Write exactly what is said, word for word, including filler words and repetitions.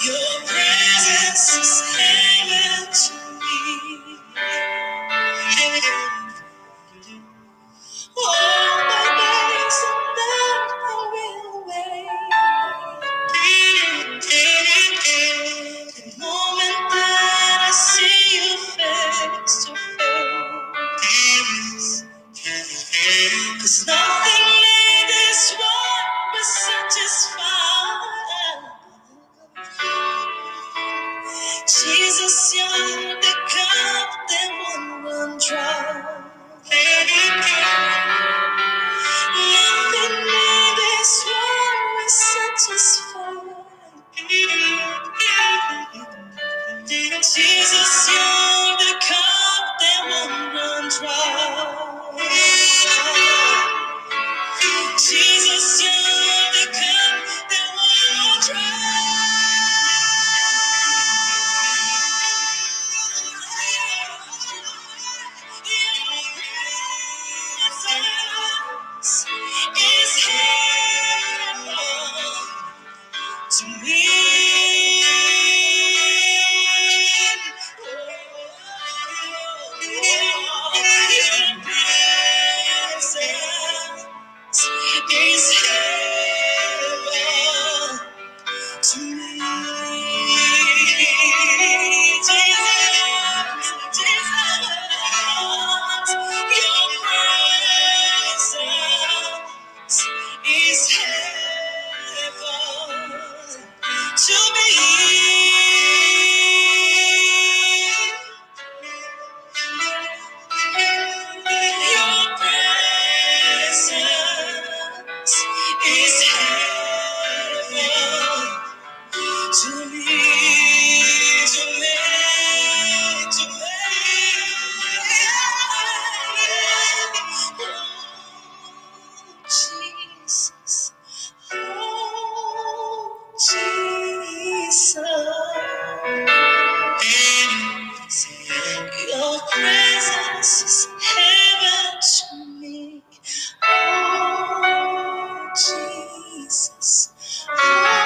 Your presence is hanging to me. All my days and then I will wait. The moment that I see you face to face, 'cause nothing in this world will satisfy. Jesus, you're the cup that won't run dry. Nothing in this world will satisfy. Jesus, you're the cup that won't run dry. Jesus, you're the cup that won't run dry. Is heaven to me. Your presence is heaven to me. Your presence is heaven to me. Your presence is heaven to me, to me, to me. Oh, Jesus, oh, Jesus. Your presence is heaven to me. Oh, Jesus. Oh,